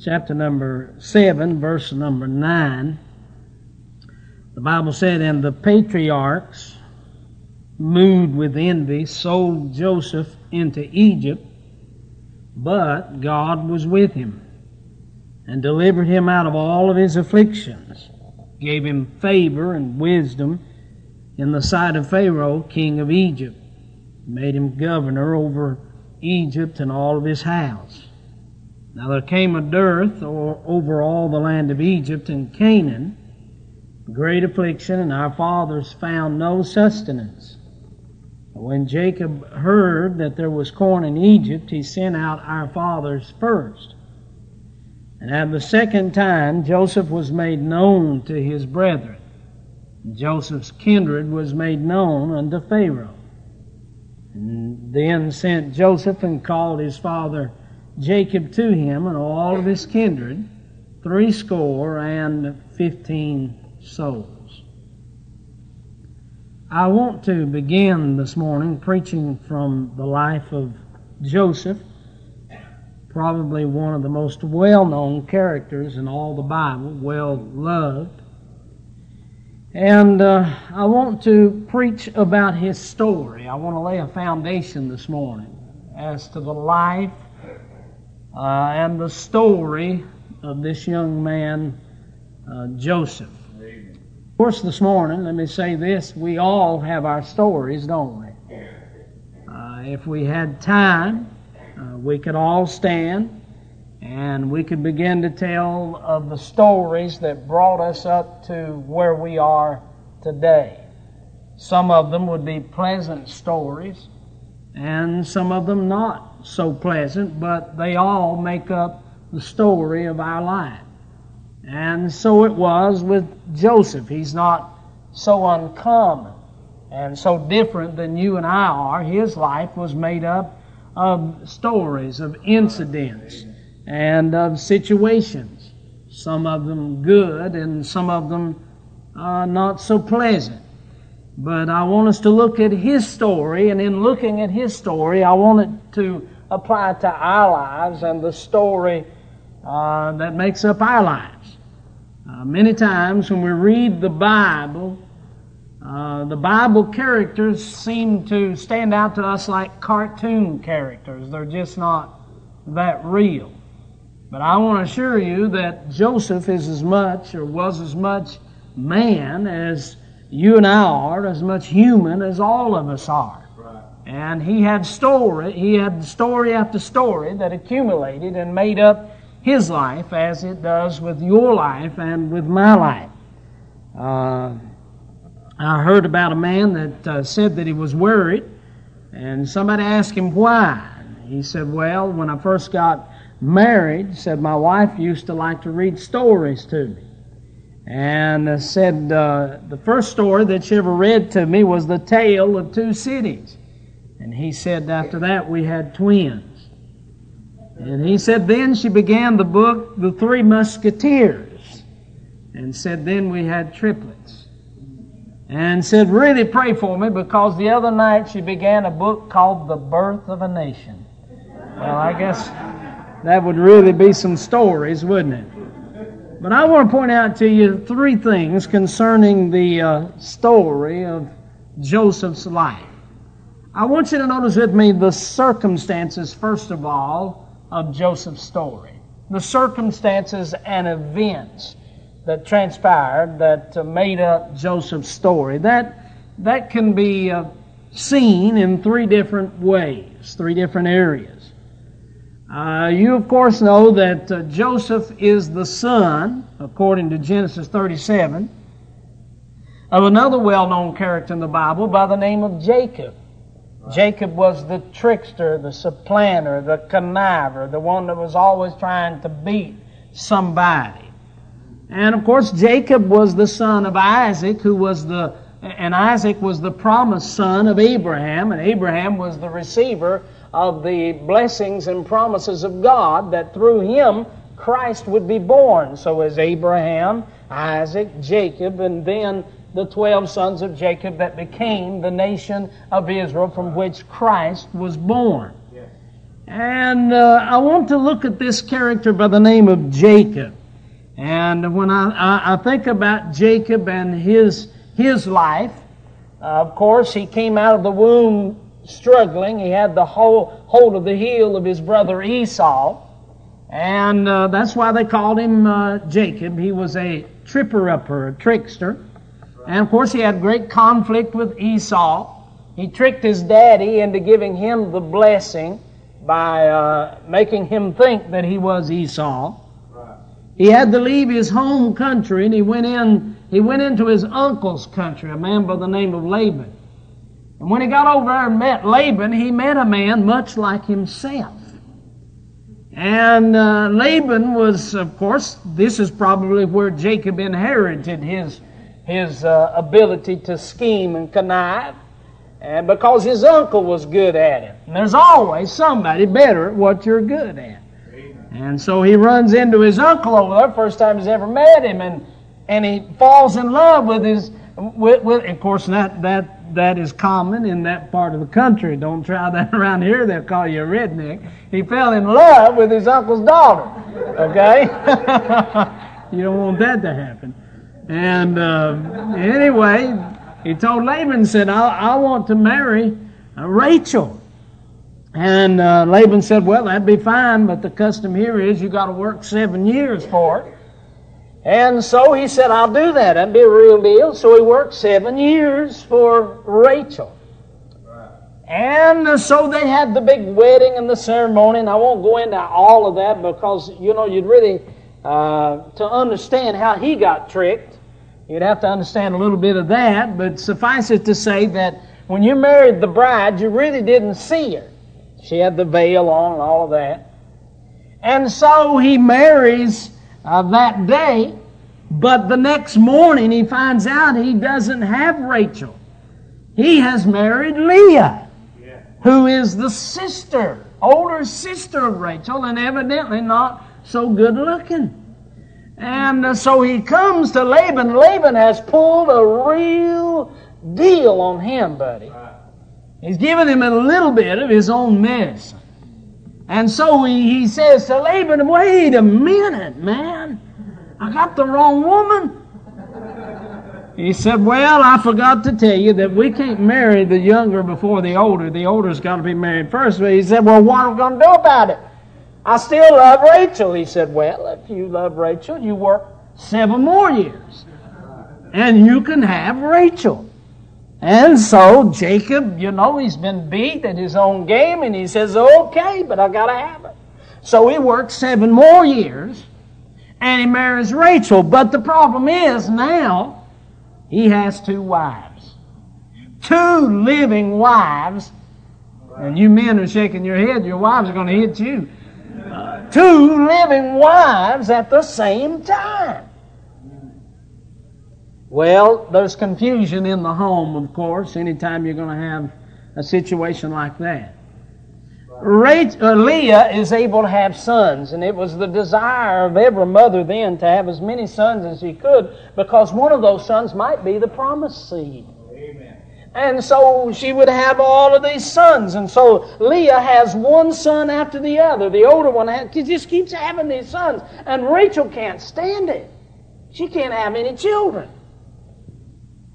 chapter number 7, verse number 9, the Bible said, "And the patriarchs, moved with envy, sold Joseph into Egypt, but God was with him and delivered him out of all of his afflictions, gave him favor and wisdom in the sight of Pharaoh, king of Egypt, made him governor over Egypt and all of his house. Now there came a dearth over all the land of Egypt and Canaan, great affliction, and our fathers found no sustenance. When Jacob heard that there was corn in Egypt, he sent out our fathers first. And at the second time, Joseph was made known to his brethren. Joseph's kindred was made known unto Pharaoh. And then sent Joseph and called his father Jacob to him and all of his kindred, 75 souls." I want to begin this morning preaching from the life of Joseph, probably one of the most well-known characters in all the Bible, well-loved. And I want to preach about his story. I want to lay a foundation this morning as to the life and the story of this young man, Joseph. Amen. Of course, this morning, let me say this, we all have our stories, don't we? If we had time, we could all stand and we could begin to tell of the stories that brought us up to where we are today. Some of them would be pleasant stories and some of them not so pleasant, but they all make up the story of our life. And so it was with Joseph. He's not so uncommon and so different than you and I are. His life was made up of stories, of incidents, and of situations, some of them good and some of them not so pleasant. But I want us to look at his story, and in looking at his story, I want it to apply to our lives and the story that makes up our lives. Many times when we read the Bible characters seem to stand out to us like cartoon characters. They're just not that real. But I want to assure you that Joseph is as much, or was as much, man as you and I are, as much human as all of us are. Right. And he had story after story that accumulated and made up his life, as it does with your life and with my life. I heard about a man that said that he was worried, and somebody asked him why. He said, "Well, when I first got married," said, "my wife used to like to read stories to me. And said the first story that she ever read to me was The Tale of Two Cities." And he said, "After that, we had twins." And he said, "Then she began the book, The Three Musketeers." And said, "Then we had triplets." And said, "Really pray for me, because the other night she began a book called The Birth of a Nation." Well, I guess that would really be some stories, wouldn't it? But I want to point out to you three things concerning the story of Joseph's life. I want you to notice with me the circumstances, first of all, of Joseph's story. The circumstances and events that transpired, that made up Joseph's story. That can be seen in three different ways, three different areas. You, of course, know that Joseph is the son, according to Genesis 37, of another well-known character in the Bible by the name of Jacob. Right. Jacob was the trickster, the supplanter, the conniver, the one that was always trying to beat somebody. And of course, Jacob was the son of Isaac, and Isaac was the promised son of Abraham, and Abraham was the receiver of the blessings and promises of God, that through him Christ would be born. So as Abraham, Isaac, Jacob, and then the 12 sons of Jacob that became the nation of Israel, from which Christ was born. And I want to look at this character by the name of Jacob. And when I think about Jacob and his life, of course, he came out of the womb struggling. He had the hold of the heel of his brother Esau. And that's why they called him Jacob. He was a tripper-upper, a trickster. And, of course, he had great conflict with Esau. He tricked his daddy into giving him the blessing by making him think that he was Esau. Right. He had to leave his home country, and he went into his uncle's country, a man by the name of Laban. And when he got over there and met Laban, he met a man much like himself. And Laban was, of course, this is probably where Jacob inherited his ability to scheme and connive, and because his uncle was good at it. And there's always somebody better at what you're good at. Amen. And so he runs into his uncle over there, first time he's ever met him, and he falls in love with his... of course, that is common in that part of the country. Don't try that around here. They'll call you a redneck. He fell in love with his uncle's daughter, okay? You don't want that to happen. And anyway, he told Laban, said, I want to marry Rachel. And Laban said, well, that'd be fine, but the custom here is you got to work 7 years for it. And so he said, I'll do that. That'd be a real deal. So he worked 7 years for Rachel. Right. And so they had the big wedding and the ceremony, and I won't go into all of that because, you know, you'd really, to understand how he got tricked, you'd have to understand a little bit of that, but suffice it to say that when you married the bride, you really didn't see her. She had the veil on and all of that. And so he marries that day, but the next morning he finds out he doesn't have Rachel. He has married Leah, who is the sister, older sister of Rachel, and evidently not so good looking. And so he comes to Laban. Laban has pulled a real deal on him, buddy. He's given him a little bit of his own medicine. And so he says to Laban, wait a minute, man. I got the wrong woman. He said, well, I forgot to tell you that we can't marry the younger before the older. The older's got to be married first. But he said, well, what are we going to do about it? I still love Rachel. He said, well, if you love Rachel, you work 7 more years. And you can have Rachel. And so Jacob, you know, he's been beat at his own game, and he says, okay, but I got to have it. So he works 7 more years, and he marries Rachel. But the problem is now he has 2 wives. 2 living wives. And you men are shaking your head. Your wives are going to hit you. 2 living wives at the same time. Well, there's confusion in the home, of course, anytime you're going to have a situation like that. Leah is able to have sons, and it was the desire of every mother then to have as many sons as she could, because one of those sons might be the promised seed. Amen. And so she would have all of these sons, and so Leah has one son after the other. The older one just keeps having these sons, and Rachel can't stand it. She can't have any children.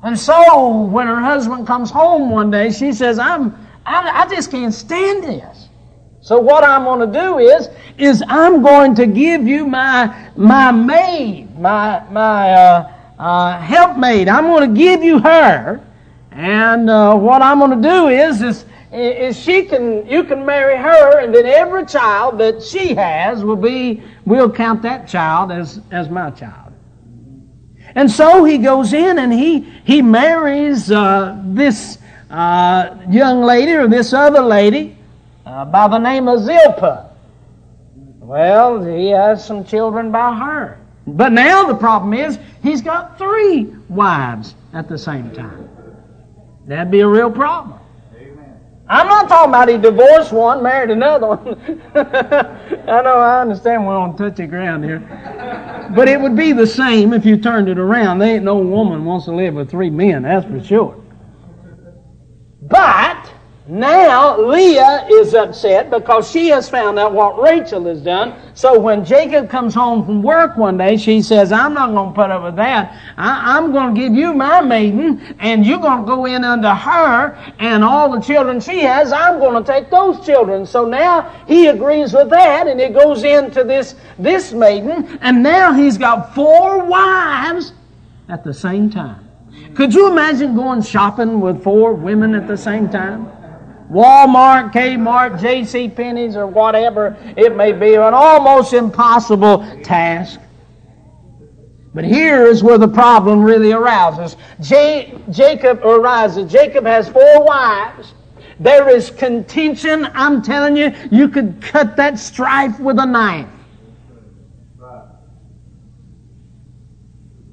And so when her husband comes home one day, she says, I just can't stand this. So what I'm going to do is I'm going to give you my maid, my helpmate. I'm going to give you her. And what I'm going to do is you can marry her, and then every child that she has we'll count that child as my child. And so he goes in and he marries this young lady, or this other lady, by the name of Zilpah. Well, he has some children by her. But now the problem is he's got 3 wives at the same time. That'd be a real problem. Amen. I'm not talking about he divorced one, married another one. I know, I understand we're on touchy ground here. But it would be the same if you turned it around. There ain't no woman wants to live with 3 men, that's for sure. But Now Leah is upset because she has found out what Rachel has done. So when Jacob comes home from work one day, she says, I'm not going to put up with that. I'm going to give you my maiden, and you're going to go in unto her, and all the children she has, I'm going to take those children. So now he agrees with that, and he goes into this maiden, and now he's got 4 wives at the same time. Could you imagine going shopping with 4 women at the same time? Walmart, Kmart, JCPenney's, or whatever it may be, an almost impossible task. But here is where the problem really arises. Jacob has 4 wives. There is contention. I'm telling you, you could cut that strife with a knife.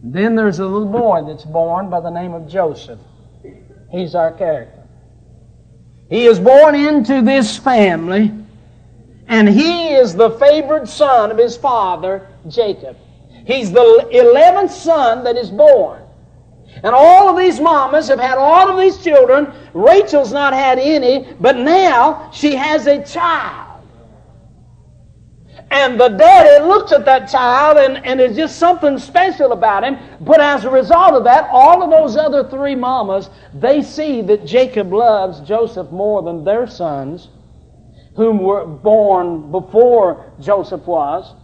Then there's a little boy that's born by the name of Joseph. He's our character. He is born into this family, and he is the favored son of his father, Jacob. He's the 11th son that is born. And all of these mamas have had all of these children. Rachel's not had any, but now she has a child. And the daddy looks at that child, and there's just something special about him. But as a result of that, all of those other 3 mamas, they see that Jacob loves Joseph more than their sons, whom were born before Joseph was.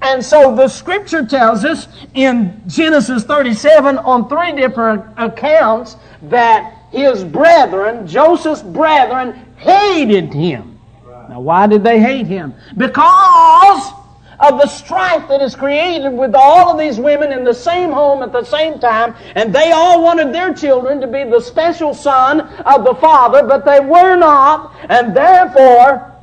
And so the Scripture tells us in Genesis 37 on 3 different accounts that his brethren, Joseph's brethren, hated him. Now, why did they hate him? Because of the strife that is created with all of these women in the same home at the same time, and they all wanted their children to be the special son of the father, but they were not, and therefore,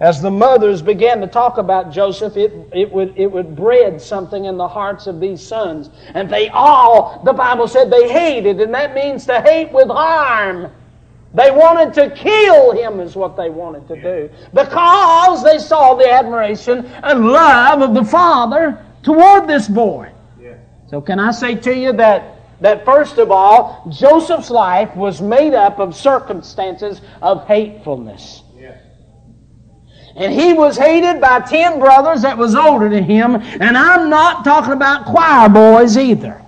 as the mothers began to talk about Joseph, it would bred something in the hearts of these sons, and they all, the Bible said, they hated, and that means to hate with harm. They wanted to kill him is what they wanted to do, because they saw the admiration and love of the father toward this boy. Yeah. So can I say to you that first of all, Joseph's life was made up of circumstances of hatefulness. Yeah. And he was hated by 10 brothers that was older than him, and I'm not talking about choir boys either.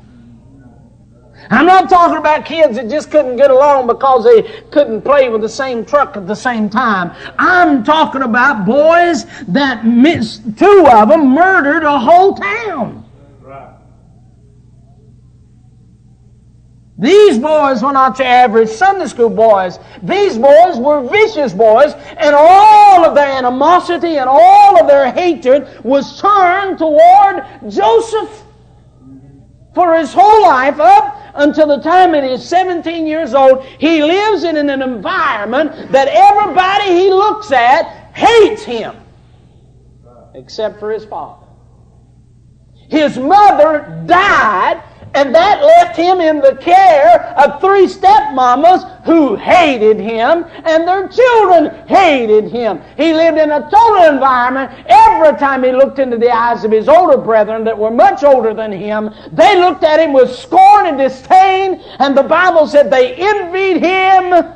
I'm not talking about kids that just couldn't get along because they couldn't play with the same truck at the same time. I'm talking about boys that 2 of them murdered a whole town. Right. These boys were not your average Sunday school boys. These boys were vicious boys, and all of their animosity and all of their hatred was turned toward Joseph for his whole life up until the time that he is 17 years old. He lives in an environment that everybody he looks at hates him, except for his father. His mother died, and that left him in the care of 3 stepmamas who hated him, and their children hated him. He lived in a total environment. Every time he looked into the eyes of his older brethren that were much older than him, they looked at him with scorn and disdain, and the Bible said they envied him,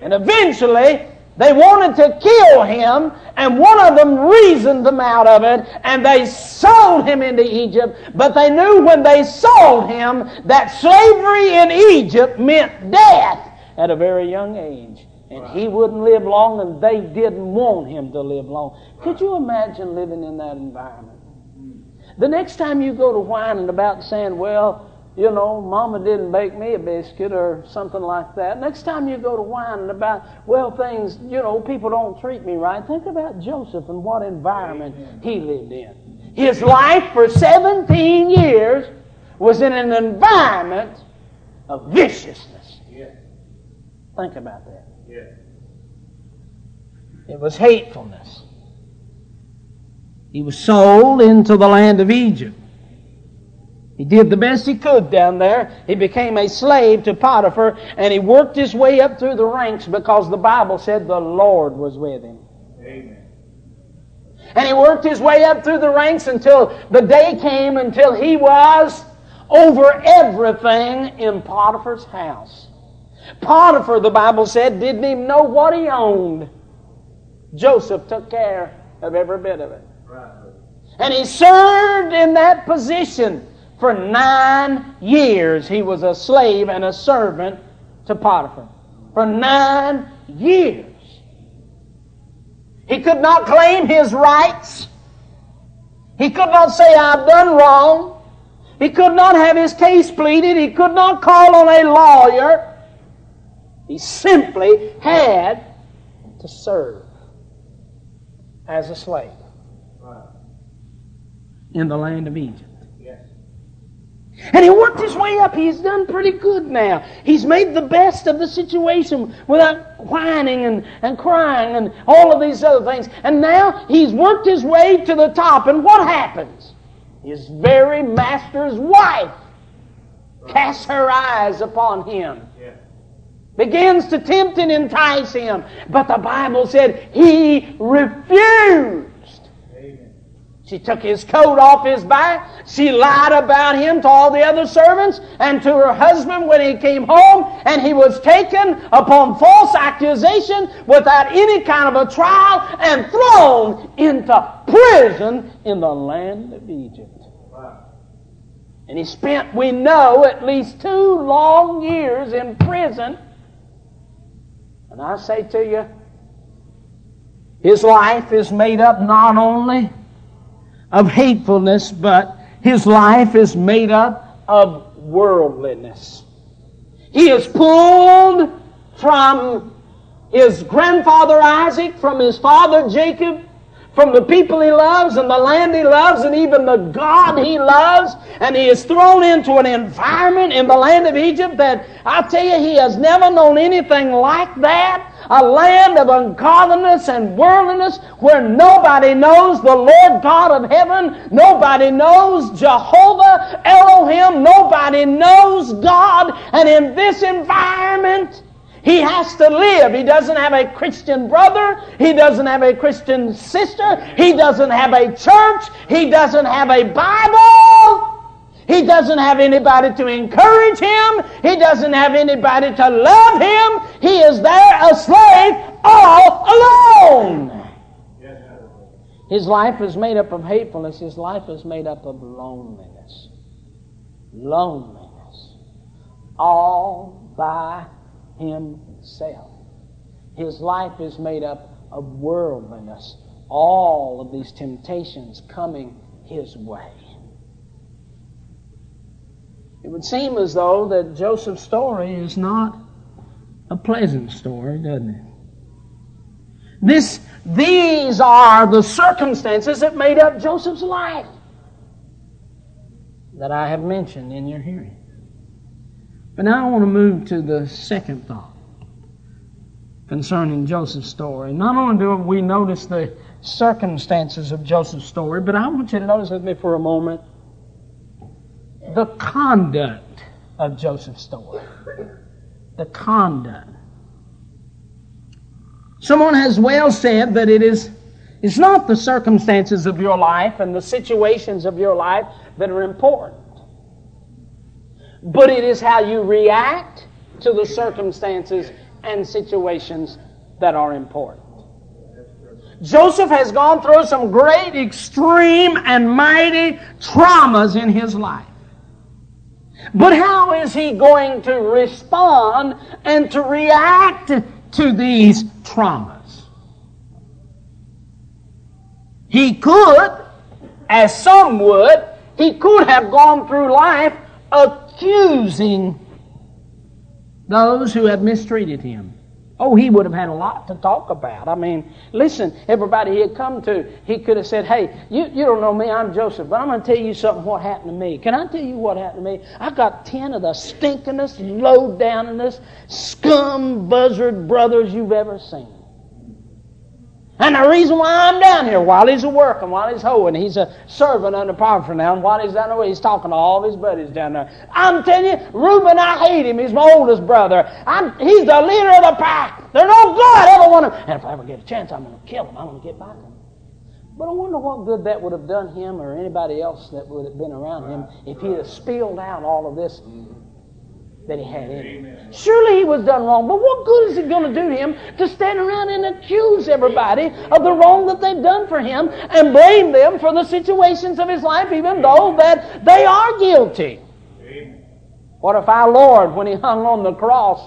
and eventually they wanted to kill him, and one of them reasoned them out of it, and they sold him into Egypt. But they knew when they sold him that slavery in Egypt meant death at a very young age. And he wouldn't live long, and they didn't want him to live long. Could you imagine living in that environment? The next time you go to whining about saying, well, you know, Mama didn't bake me a biscuit or something like that. Next time you go to whining about, well, things, you know, people don't treat me right. Think about Joseph and what environment he lived in. His life for 17 years was in an environment of viciousness. Yeah. Think about that. Yeah. It was hatefulness. He was sold into the land of Egypt. He did the best he could down there. He became a slave to Potiphar, and he worked his way up through the ranks because the Bible said the Lord was with him. Amen. And he worked his way up through the ranks until the day came until he was over everything in Potiphar's house. Potiphar, the Bible said, didn't even know what he owned. Joseph took care of every bit of it. Right. And he served in that position for 9 years. He was a slave and a servant to Potiphar. For 9 years. He could not claim his rights. He could not say, I've done wrong. He could not have his case pleaded. He could not call on a lawyer. He simply had to serve as a slave in the land of Egypt. Yes. And he worked his way up. He's done pretty good now. He's made the best of the situation without whining and crying and all of these other things. And now he's worked his way to the top. And what happens? His very master's wife casts her eyes upon him. Yes. Begins to tempt and entice him. But the Bible said he refused. Amen. She took his coat off his back. She lied about him to all the other servants and to her husband when he came home. And he was taken upon false accusation without any kind of a trial and thrown into prison in the land of Egypt. Wow. And he spent, we know, at least 2 long years in prison. And I say to you, his life is made up not only of hatefulness, but his life is made up of worldliness. He is pulled from his grandfather Isaac, from his father Jacob, from the people he loves and the land he loves and even the God he loves. And he is thrown into an environment in the land of Egypt that, I tell you, he has never known anything like that. A land of ungodliness and worldliness where nobody knows the Lord God of heaven. Nobody knows Jehovah Elohim. Nobody knows God. And in this environment, he has to live. He doesn't have a Christian brother. He doesn't have a Christian sister. He doesn't have a church. He doesn't have a Bible. He doesn't have anybody to encourage him. He doesn't have anybody to love him. He is there a slave all alone. His life is made up of hatefulness. His life is made up of loneliness. Loneliness. All by himself. His life is made up of worldliness. All of these temptations coming his way. It would seem as though that Joseph's story is not a pleasant story, doesn't it? These are the circumstances that made up Joseph's life that I have mentioned in your hearing. But now I want to move to the second thought concerning Joseph's story. Not only do we notice the circumstances of Joseph's story, but I want you to notice with me for a moment the conduct of Joseph's story. The conduct. Someone has well said that it's not the circumstances of your life and the situations of your life that are important, but it is how you react to the circumstances and situations that are important. Joseph has gone through some great, extreme, and mighty traumas in his life. But how is he going to respond and to react to these traumas? He could, as some would, he could have gone through life accusing those who had mistreated him. Oh, he would have had a lot to talk about. I mean, listen, everybody he had come to, he could have said, hey, you don't know me, I'm Joseph, but I'm going to tell you something what happened to me. Can I tell you what happened to me? I got 10 of the stinkingest, low-downingest, scum buzzard brothers you've ever seen. And the reason why I'm down here, while he's working, while he's hoeing, he's a servant under Potiphar now, and while he's down there, he's talking to all of his buddies down there. I'm telling you, Reuben, I hate him. He's my oldest brother. He's the leader of the pack. They're no good. I don't want him. And if I ever get a chance, I'm going to kill him. I'm going to get back at him. But I wonder what good that would have done him or anybody else that would have been around him if he had spilled out all of this that he had in him. Surely he was done wrong, but what good is it going to do him to stand around and accuse everybody of the wrong that they've done for him and blame them for the situations of his life, even though that they are guilty? Amen. What if our Lord, when he hung on the cross,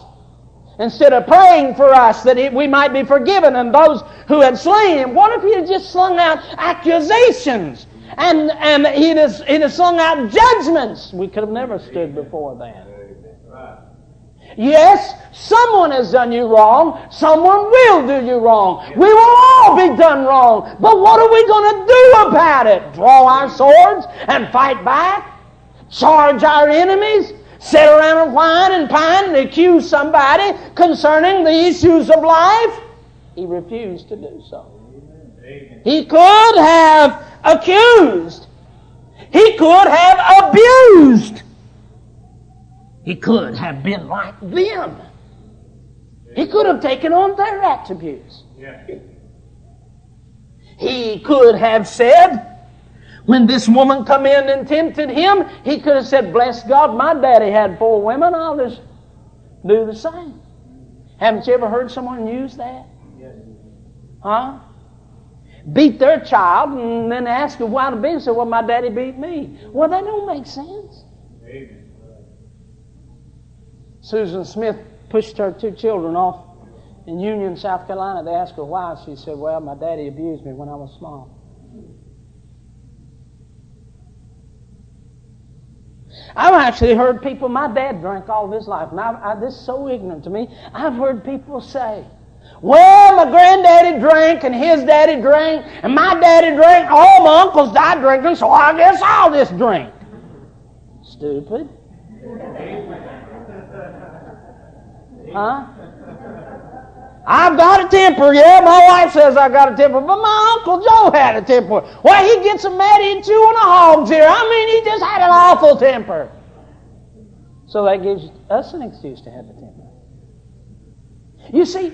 instead of praying for us that we might be forgiven and those who had slain him, what if he had just slung out accusations and he'd have slung out judgments? We could have never stood before that. Yes, someone has done you wrong. Someone will do you wrong. We will all be done wrong. But what are we going to do about it? Draw our swords and fight back? Charge our enemies? Sit around and whine and pine and accuse somebody concerning the issues of life? He refused to do so. He could have accused. He could have abused. He could have been like them. He could have taken on their attributes. He could have said, when this woman come in and tempted him, he could have said, bless God, my daddy had 4 women, I'll just do the same. Haven't you ever heard someone use that? Huh? Beat their child and then ask them why to beat them. Say, well, my daddy beat me. Well, that don't make sense. Amen. Susan Smith pushed her 2 children off in Union, South Carolina. They asked her why. She said, well, my daddy abused me when I was small. I've actually heard people, my dad drank all of his life, and this is so ignorant to me, I've heard people say, well, my granddaddy drank, and his daddy drank, and my daddy drank, all my uncles died drinking, so I guess I'll just drink. Stupid. Huh? I've got a temper, yeah, my wife says I've got a temper, but my Uncle Joe had a temper. Well, he gets so mad he'd chew on a hog's ear. I mean, he just had an awful temper. So that gives us an excuse to have a temper. You see,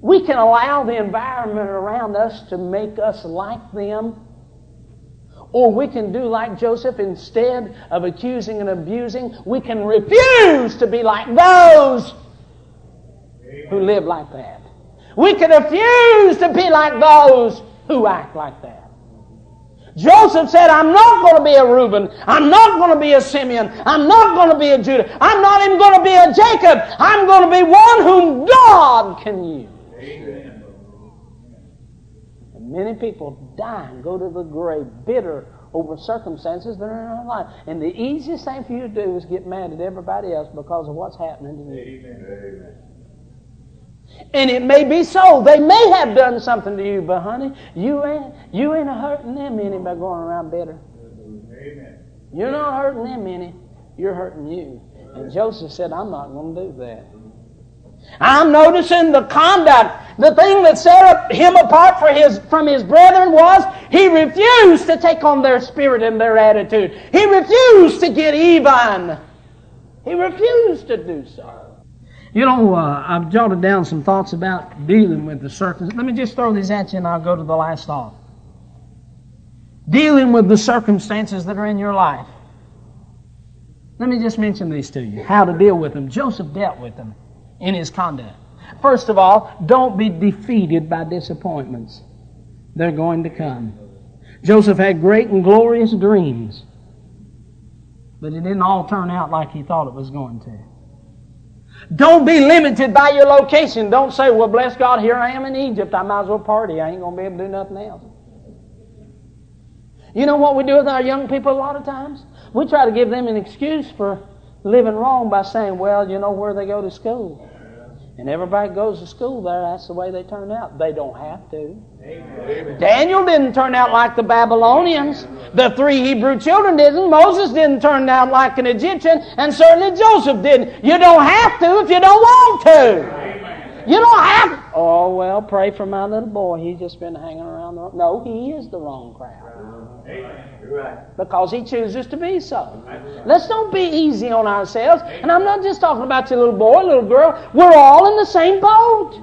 we can allow the environment around us to make us like them, or we can do like Joseph. Instead of accusing and abusing, we can refuse to be like those who live like that. We can refuse to be like those who act like that. Joseph said, I'm not going to be a Reuben. I'm not going to be a Simeon. I'm not going to be a Judah. I'm not even going to be a Jacob. I'm going to be one whom God can use. Amen. And many people die and go to the grave bitter over circumstances that are in our life. And the easiest thing for you to do is get mad at everybody else because of what's happening to you. Amen. Amen. And it may be so. They may have done something to you, but honey, you ain't hurting them any by going around bitter. Amen. You're not hurting them any. You're hurting you. And Joseph said, I'm not going to do that. I'm noticing the conduct. The thing that set him apart from his brethren was he refused to take on their spirit and their attitude. He refused to get even. He refused to do so. You know, I've jotted down some thoughts about dealing with the circumstances. Let me just throw these at you and I'll go to the last thought. Dealing with the circumstances that are in your life. Let me just mention these to you, how to deal with them. Joseph dealt with them in his conduct. First of all, don't be defeated by disappointments. They're going to come. Joseph had great and glorious dreams, but it didn't all turn out like he thought it was going to. Don't be limited by your location. Don't say, well, bless God, here I am in Egypt. I might as well party. I ain't going to be able to do nothing else. You know what we do with our young people a lot of times? We try to give them an excuse for living wrong by saying, well, you know where they go to school. And everybody goes to school there. That's the way they turn out. They don't have to. Amen. Daniel didn't turn out like the Babylonians. The 3 Hebrew children didn't. Moses didn't turn out like an Egyptian. And certainly Joseph didn't. You don't have to if you don't want to. Amen. You don't have to. Oh, well, pray for my little boy. He's just been hanging around. No, he is the wrong crowd. Amen. Because he chooses to be so. Let's don't be easy on ourselves. And I'm not just talking about your little boy, little girl. We're all in the same boat.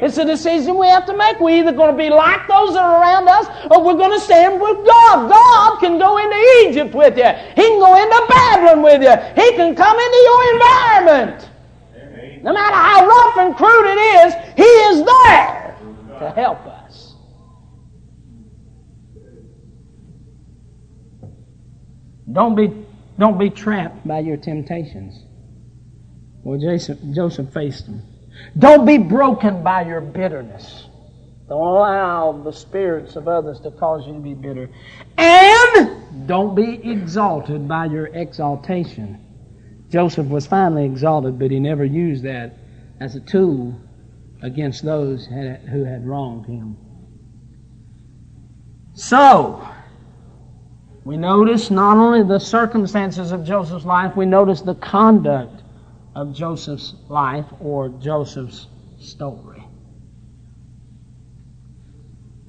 It's a decision we have to make. We're either going to be like those that are around us, or we're going to stand with God. God can go into Egypt with you. He can go into Babylon with you. He can come into your environment. Amen. No matter how rough and crude it is, He is there to help us. Don't be trapped by your temptations. Well, Joseph faced them. Don't be broken by your bitterness. Don't allow the spirits of others to cause you to be bitter. And don't be exalted by your exaltation. Joseph was finally exalted, but he never used that as a tool against those who had wronged him. So, we notice not only the circumstances of Joseph's life, we notice the conduct of Joseph's life, or Joseph's story.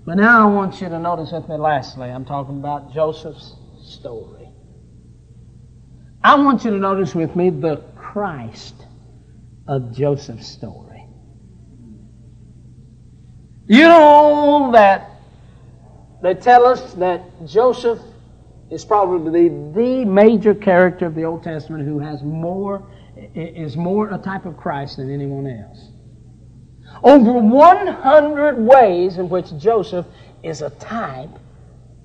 But now I want you to notice with me, lastly, I'm talking about Joseph's story. I want you to notice with me the Christ of Joseph's story. You know that they tell us that Joseph is probably the major character of the Old Testament who has is more a type of Christ than anyone else. Over 100 ways in which Joseph is a type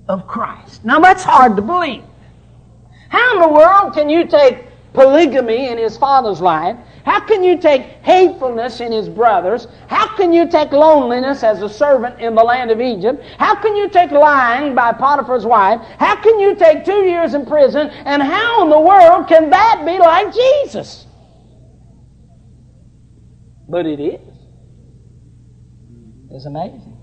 of Christ. Now that's hard to believe. How in the world can you take polygamy in his father's life? How can you take hatefulness in his brothers? How can you take loneliness as a servant in the land of Egypt? How can you take lying by Potiphar's wife? How can you take 2 years in prison? And how in the world can that be like Jesus? But it is. It's amazing.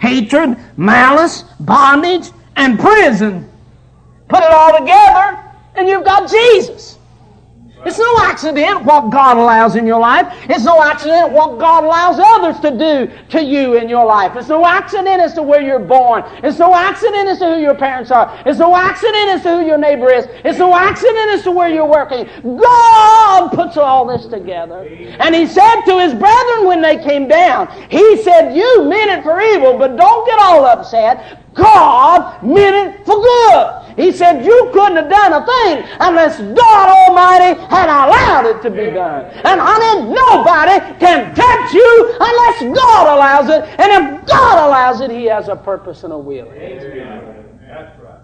Hatred, malice, bondage, and prison. Put it all together, and you've got Jesus. It's no accident what God allows in your life. It's no accident what God allows others to do to you in your life. It's no accident as to where you're born. It's no accident as to who your parents are. It's no accident as to who your neighbor is. It's no accident as to where you're working. God puts all this together. And He said to His brethren when they came down, He said, you meant it for evil, but don't get all upset. God meant it for good. He said, you couldn't have done a thing unless God Almighty had allowed it to be done. And honey, nobody can tempt you unless God allows it. And if God allows it, He has a purpose and a will. Amen. That's right.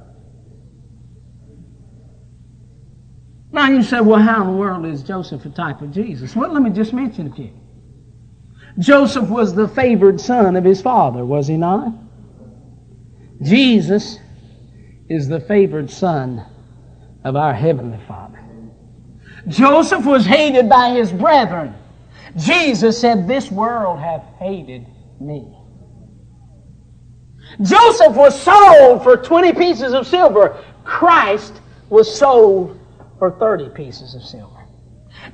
Now you say, well, how in the world is Joseph a type of Jesus? Well, let me just mention a few. Joseph was the favored son of his father, was he not? Jesus is the favored son of our Heavenly Father. Joseph was hated by his brethren. Jesus said, this world hath hated me. Joseph was sold for 20 pieces of silver. Christ was sold for 30 pieces of silver.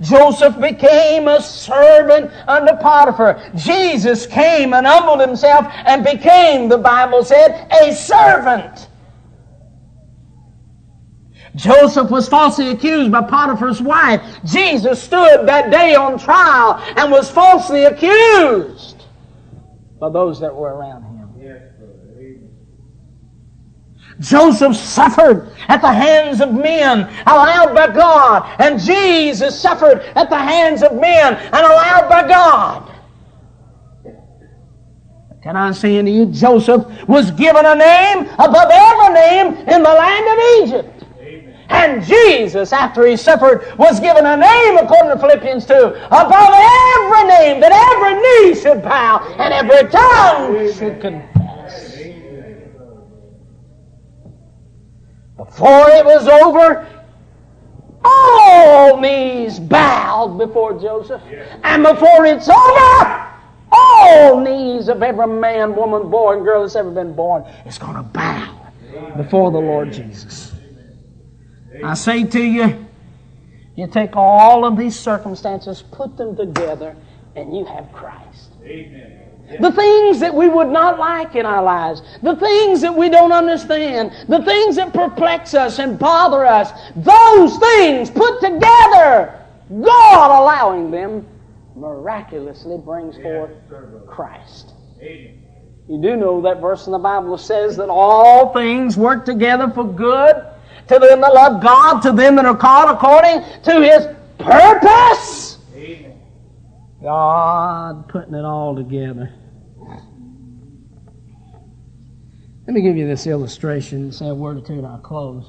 Joseph became a servant under Potiphar. Jesus came and humbled Himself and became, the Bible said, a servant. Joseph was falsely accused by Potiphar's wife. Jesus stood that day on trial and was falsely accused by those that were around Him. Joseph suffered at the hands of men allowed by God, and Jesus suffered at the hands of men and allowed by God. Can I say unto you, Joseph was given a name above every name in the land of Egypt. Amen. And Jesus, after He suffered, was given a name, according to Philippians 2, above every name, that every knee should bow and every tongue should confess. Before it was over, all knees bowed before Joseph. And before it's over, all knees of every man, woman, boy, and girl that's ever been born is going to bow before the Lord Jesus. I say to you, you take all of these circumstances, put them together, and you have Christ. Amen. The things that we would not like in our lives, the things that we don't understand, the things that perplex us and bother us, those things put together, God allowing them, miraculously brings forth Christ. Amen. You do know that verse in the Bible says that all things work together for good to them that love God, to them that are called according to His purpose. Amen. God putting it all together. Let me give you this illustration and say a word or two and I'll close.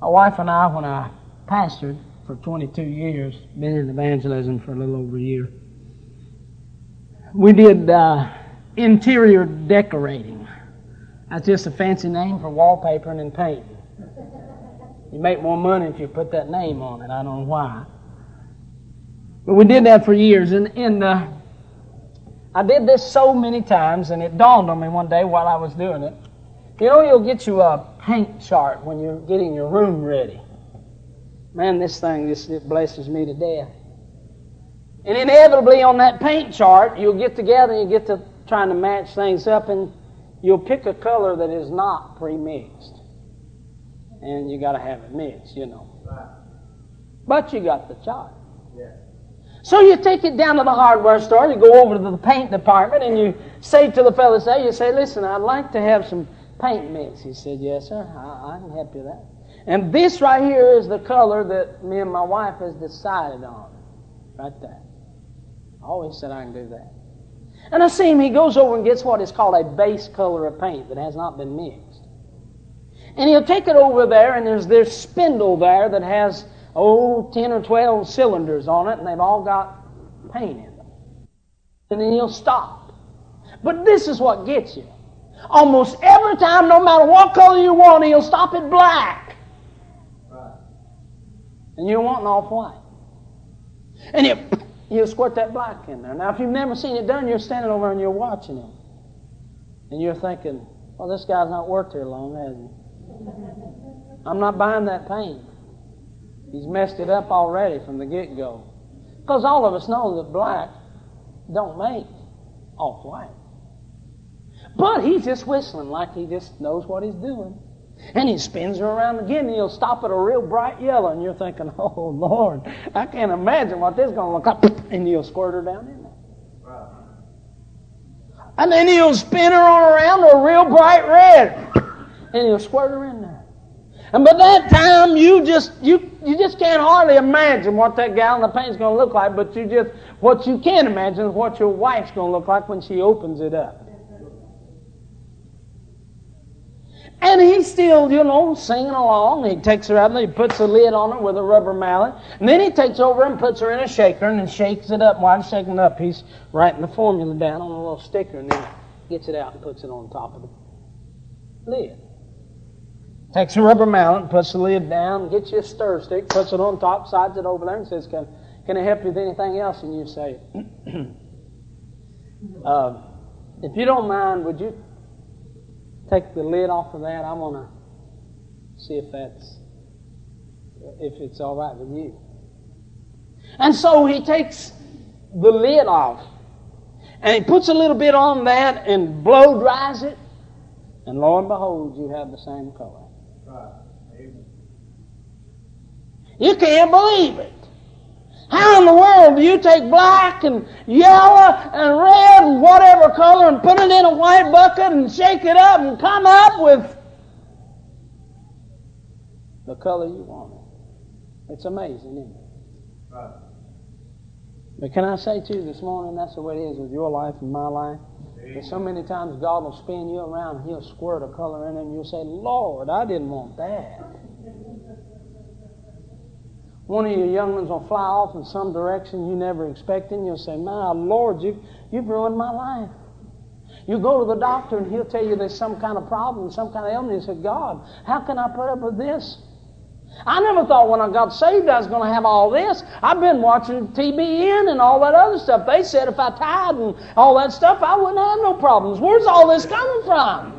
My wife and I, when I pastored for 22 years, been in evangelism for a little over a year, we did interior decorating. That's just a fancy name for wallpapering and painting. You make more money if you put that name on it. I don't know why. But we did that for years. And I did this so many times, and it dawned on me one day while I was doing it. You know, you'll get you a paint chart when you're getting your room ready. Man, this thing, it blesses me to death. And inevitably on that paint chart, you'll get together and you get to trying to match things up, and you'll pick a color that is not pre-mixed. And you got to have it mixed, you know. But you got the chart. Yeah. So you take it down to the hardware store, you go over to the paint department, and you say to the fellas there, you say, listen, I'd like to have some paint mix. He said, yes, sir, I can help you with that. And this right here is the color that me and my wife has decided on. Right there. I always said I can do that. And I see him, he goes over and gets what is called a base color of paint that has not been mixed. And he'll take it over there, and there's this spindle there that has, 10 or 12 cylinders on it, and they've all got paint in them. And then he'll stop. But this is what gets you. Almost every time, no matter what color you want, he'll stop at black. Right. And you're wanting off-white. And he'll squirt that black in there. Now, if you've never seen it done, you're standing over and you're watching him. And you're thinking, well, this guy's not worked here long, has he? I'm not buying that paint. He's messed it up already from the get-go. Because all of us know that black don't make off-white. But he's just whistling like he just knows what he's doing. And he spins her around again, and he'll stop at a real bright yellow, and you're thinking, oh, Lord, I can't imagine what this is going to look like. And he'll squirt her down in there. Wow. And then he'll spin her around to a real bright red, and he'll squirt her in there. And by that time, you just can't hardly imagine what that gallon of paint's going to look like, but what you can imagine is what your wife's going to look like when she opens it up. And he's still, singing along. He takes her out and he puts a lid on her with a rubber mallet. And then he takes over and puts her in a shaker and then shakes it up. While he's shaking it up, he's writing the formula down on a little sticker and then gets it out and puts it on top of the lid. Takes a rubber mallet and puts the lid down, gets you a stir stick, puts it on top, sides it over there and says, can I help you with anything else? And you say, if you don't mind, would you take the lid off of that? I want to see if it's all right with you. And so he takes the lid off and he puts a little bit on that and blow dries it, and lo and behold, you have the same color. Right. Amen. You can't believe it. How in the world do you take black and yellow and red and whatever color and put it in a white bucket and shake it up and come up with the color you want? It's amazing, isn't it? Right. But can I say to you this morning, that's the way it is with your life and my life. That so many times God will spin you around and He'll squirt a color in it and you'll say, Lord, I didn't want that. One of your young ones will fly off in some direction you never expecting. You'll say, my Lord, you've ruined my life. You go to the doctor and he'll tell you there's some kind of problem, some kind of illness. You say, God, how can I put up with this? I never thought when I got saved I was going to have all this. I've been watching TBN and all that other stuff. They said if I tithed and all that stuff, I wouldn't have no problems. Where's all this coming from?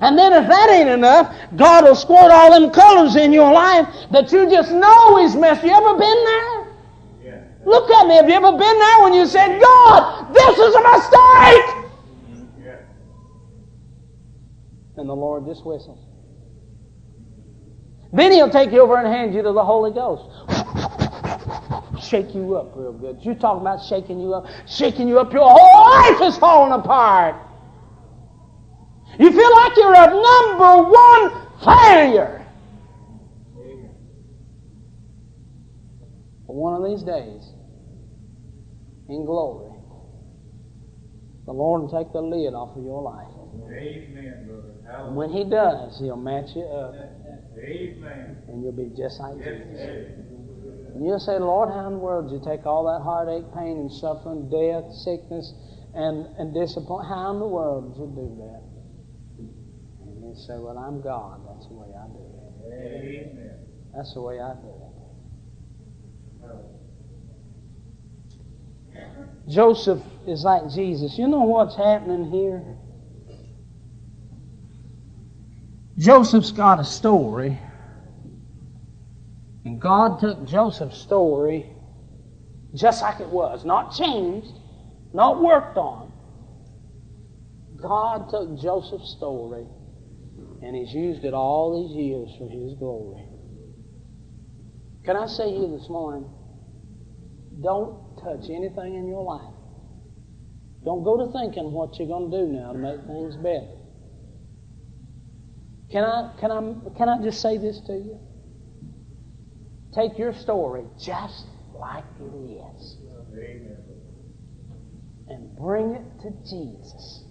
And then if that ain't enough, God will squirt all them colors in your life that you just know He's messed. You ever been there? Yeah. Look at me. Have you ever been there when you said, God, this is a mistake? Yeah. And the Lord just whistles. Then he'll take you over and hand you to the Holy Ghost. Shake you up real good. You're talking about shaking you up. Shaking you up. Your whole life is falling apart. You feel like you're a number one failure. But one of these days, in glory, the Lord will take the lid off of your life. Amen, brother. Hallelujah. And when He does, He'll match you up. Amen. And you'll be just like Jesus. Amen. And you'll say, Lord, how in the world did you take all that heartache, pain, and suffering, death, sickness, and disappointment? How in the world did you do that? And He'll say, well, I'm God. That's the way I do it. Amen. That's the way I do it. Joseph is like Jesus. You know what's happening here? Joseph's got a story, and God took Joseph's story just like it was, not changed, not worked on. God took Joseph's story, and He's used it all these years for His glory. Can I say here this morning, don't touch anything in your life. Don't go to thinking what you're going to do now to make things better. Can I just say this to you? Take your story just like it is. Amen. And bring it to Jesus.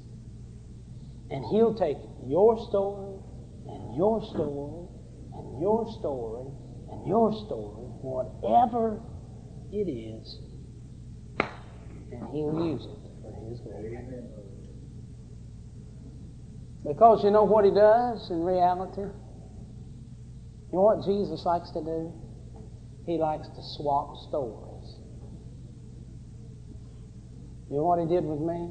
And He'll take your story and your story and your story and your story, whatever it is, and He'll use it for His glory. Because you know what He does in reality? You know what Jesus likes to do? He likes to swap stories. You know what He did with me?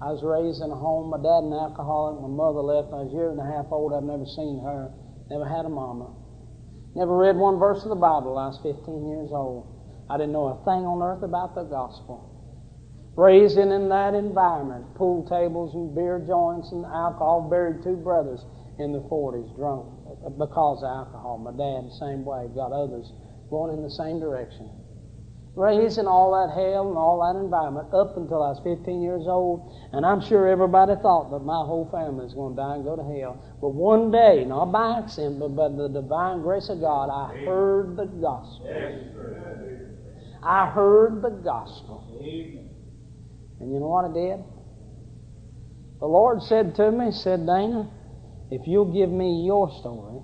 I was raised in a home. My dad an alcoholic. My mother left. I was a year and a half old. I've never seen her. Never had a mama. Never read one verse of the Bible. I was 15 years old. I didn't know a thing on earth about the gospel. Raised in that environment, pool tables and beer joints and alcohol, buried two brothers in the 40s, drunk because of alcohol. My dad, the same way, got others going in the same direction. Raised in all that hell and all that environment up until I was 15 years old, and I'm sure everybody thought that my whole family was going to die and go to hell. But one day, not by accident, but by the divine grace of God, I heard the gospel. I heard the gospel. And you know what I did? The Lord said to me, Dana, if you'll give me your story,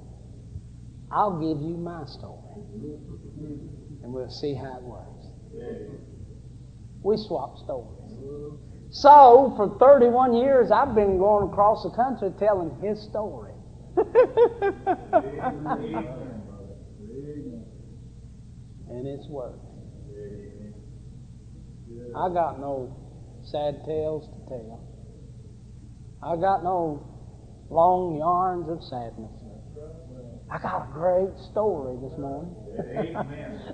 I'll give you my story. And we'll see how it works. We swap stories. So, for 31 years, I've been going across the country telling His story. And it's worked. I got no sad tales to tell. I got no long yarns of sadness. I got a great story this morning.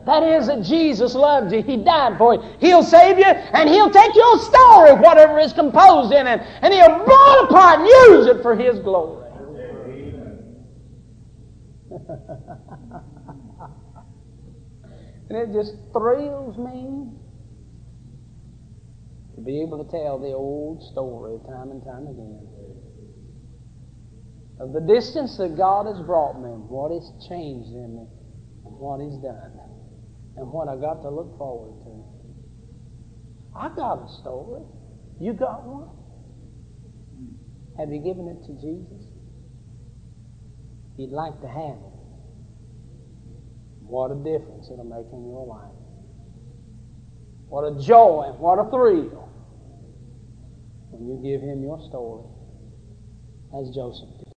That is that Jesus loved you. He died for you. He'll save you, and He'll take your story, whatever is composed in it, and He'll blow it apart and use it for His glory. And it just thrills me to be able to tell the old story time and time again of the distance that God has brought me, what He's changed in me, and what He's done, and what I got to look forward to. I got a story. You got one? Have you given it to Jesus? He'd like to have it. What a difference it'll make in your life. What a joy, what a thrill when you give Him your story as Joseph did.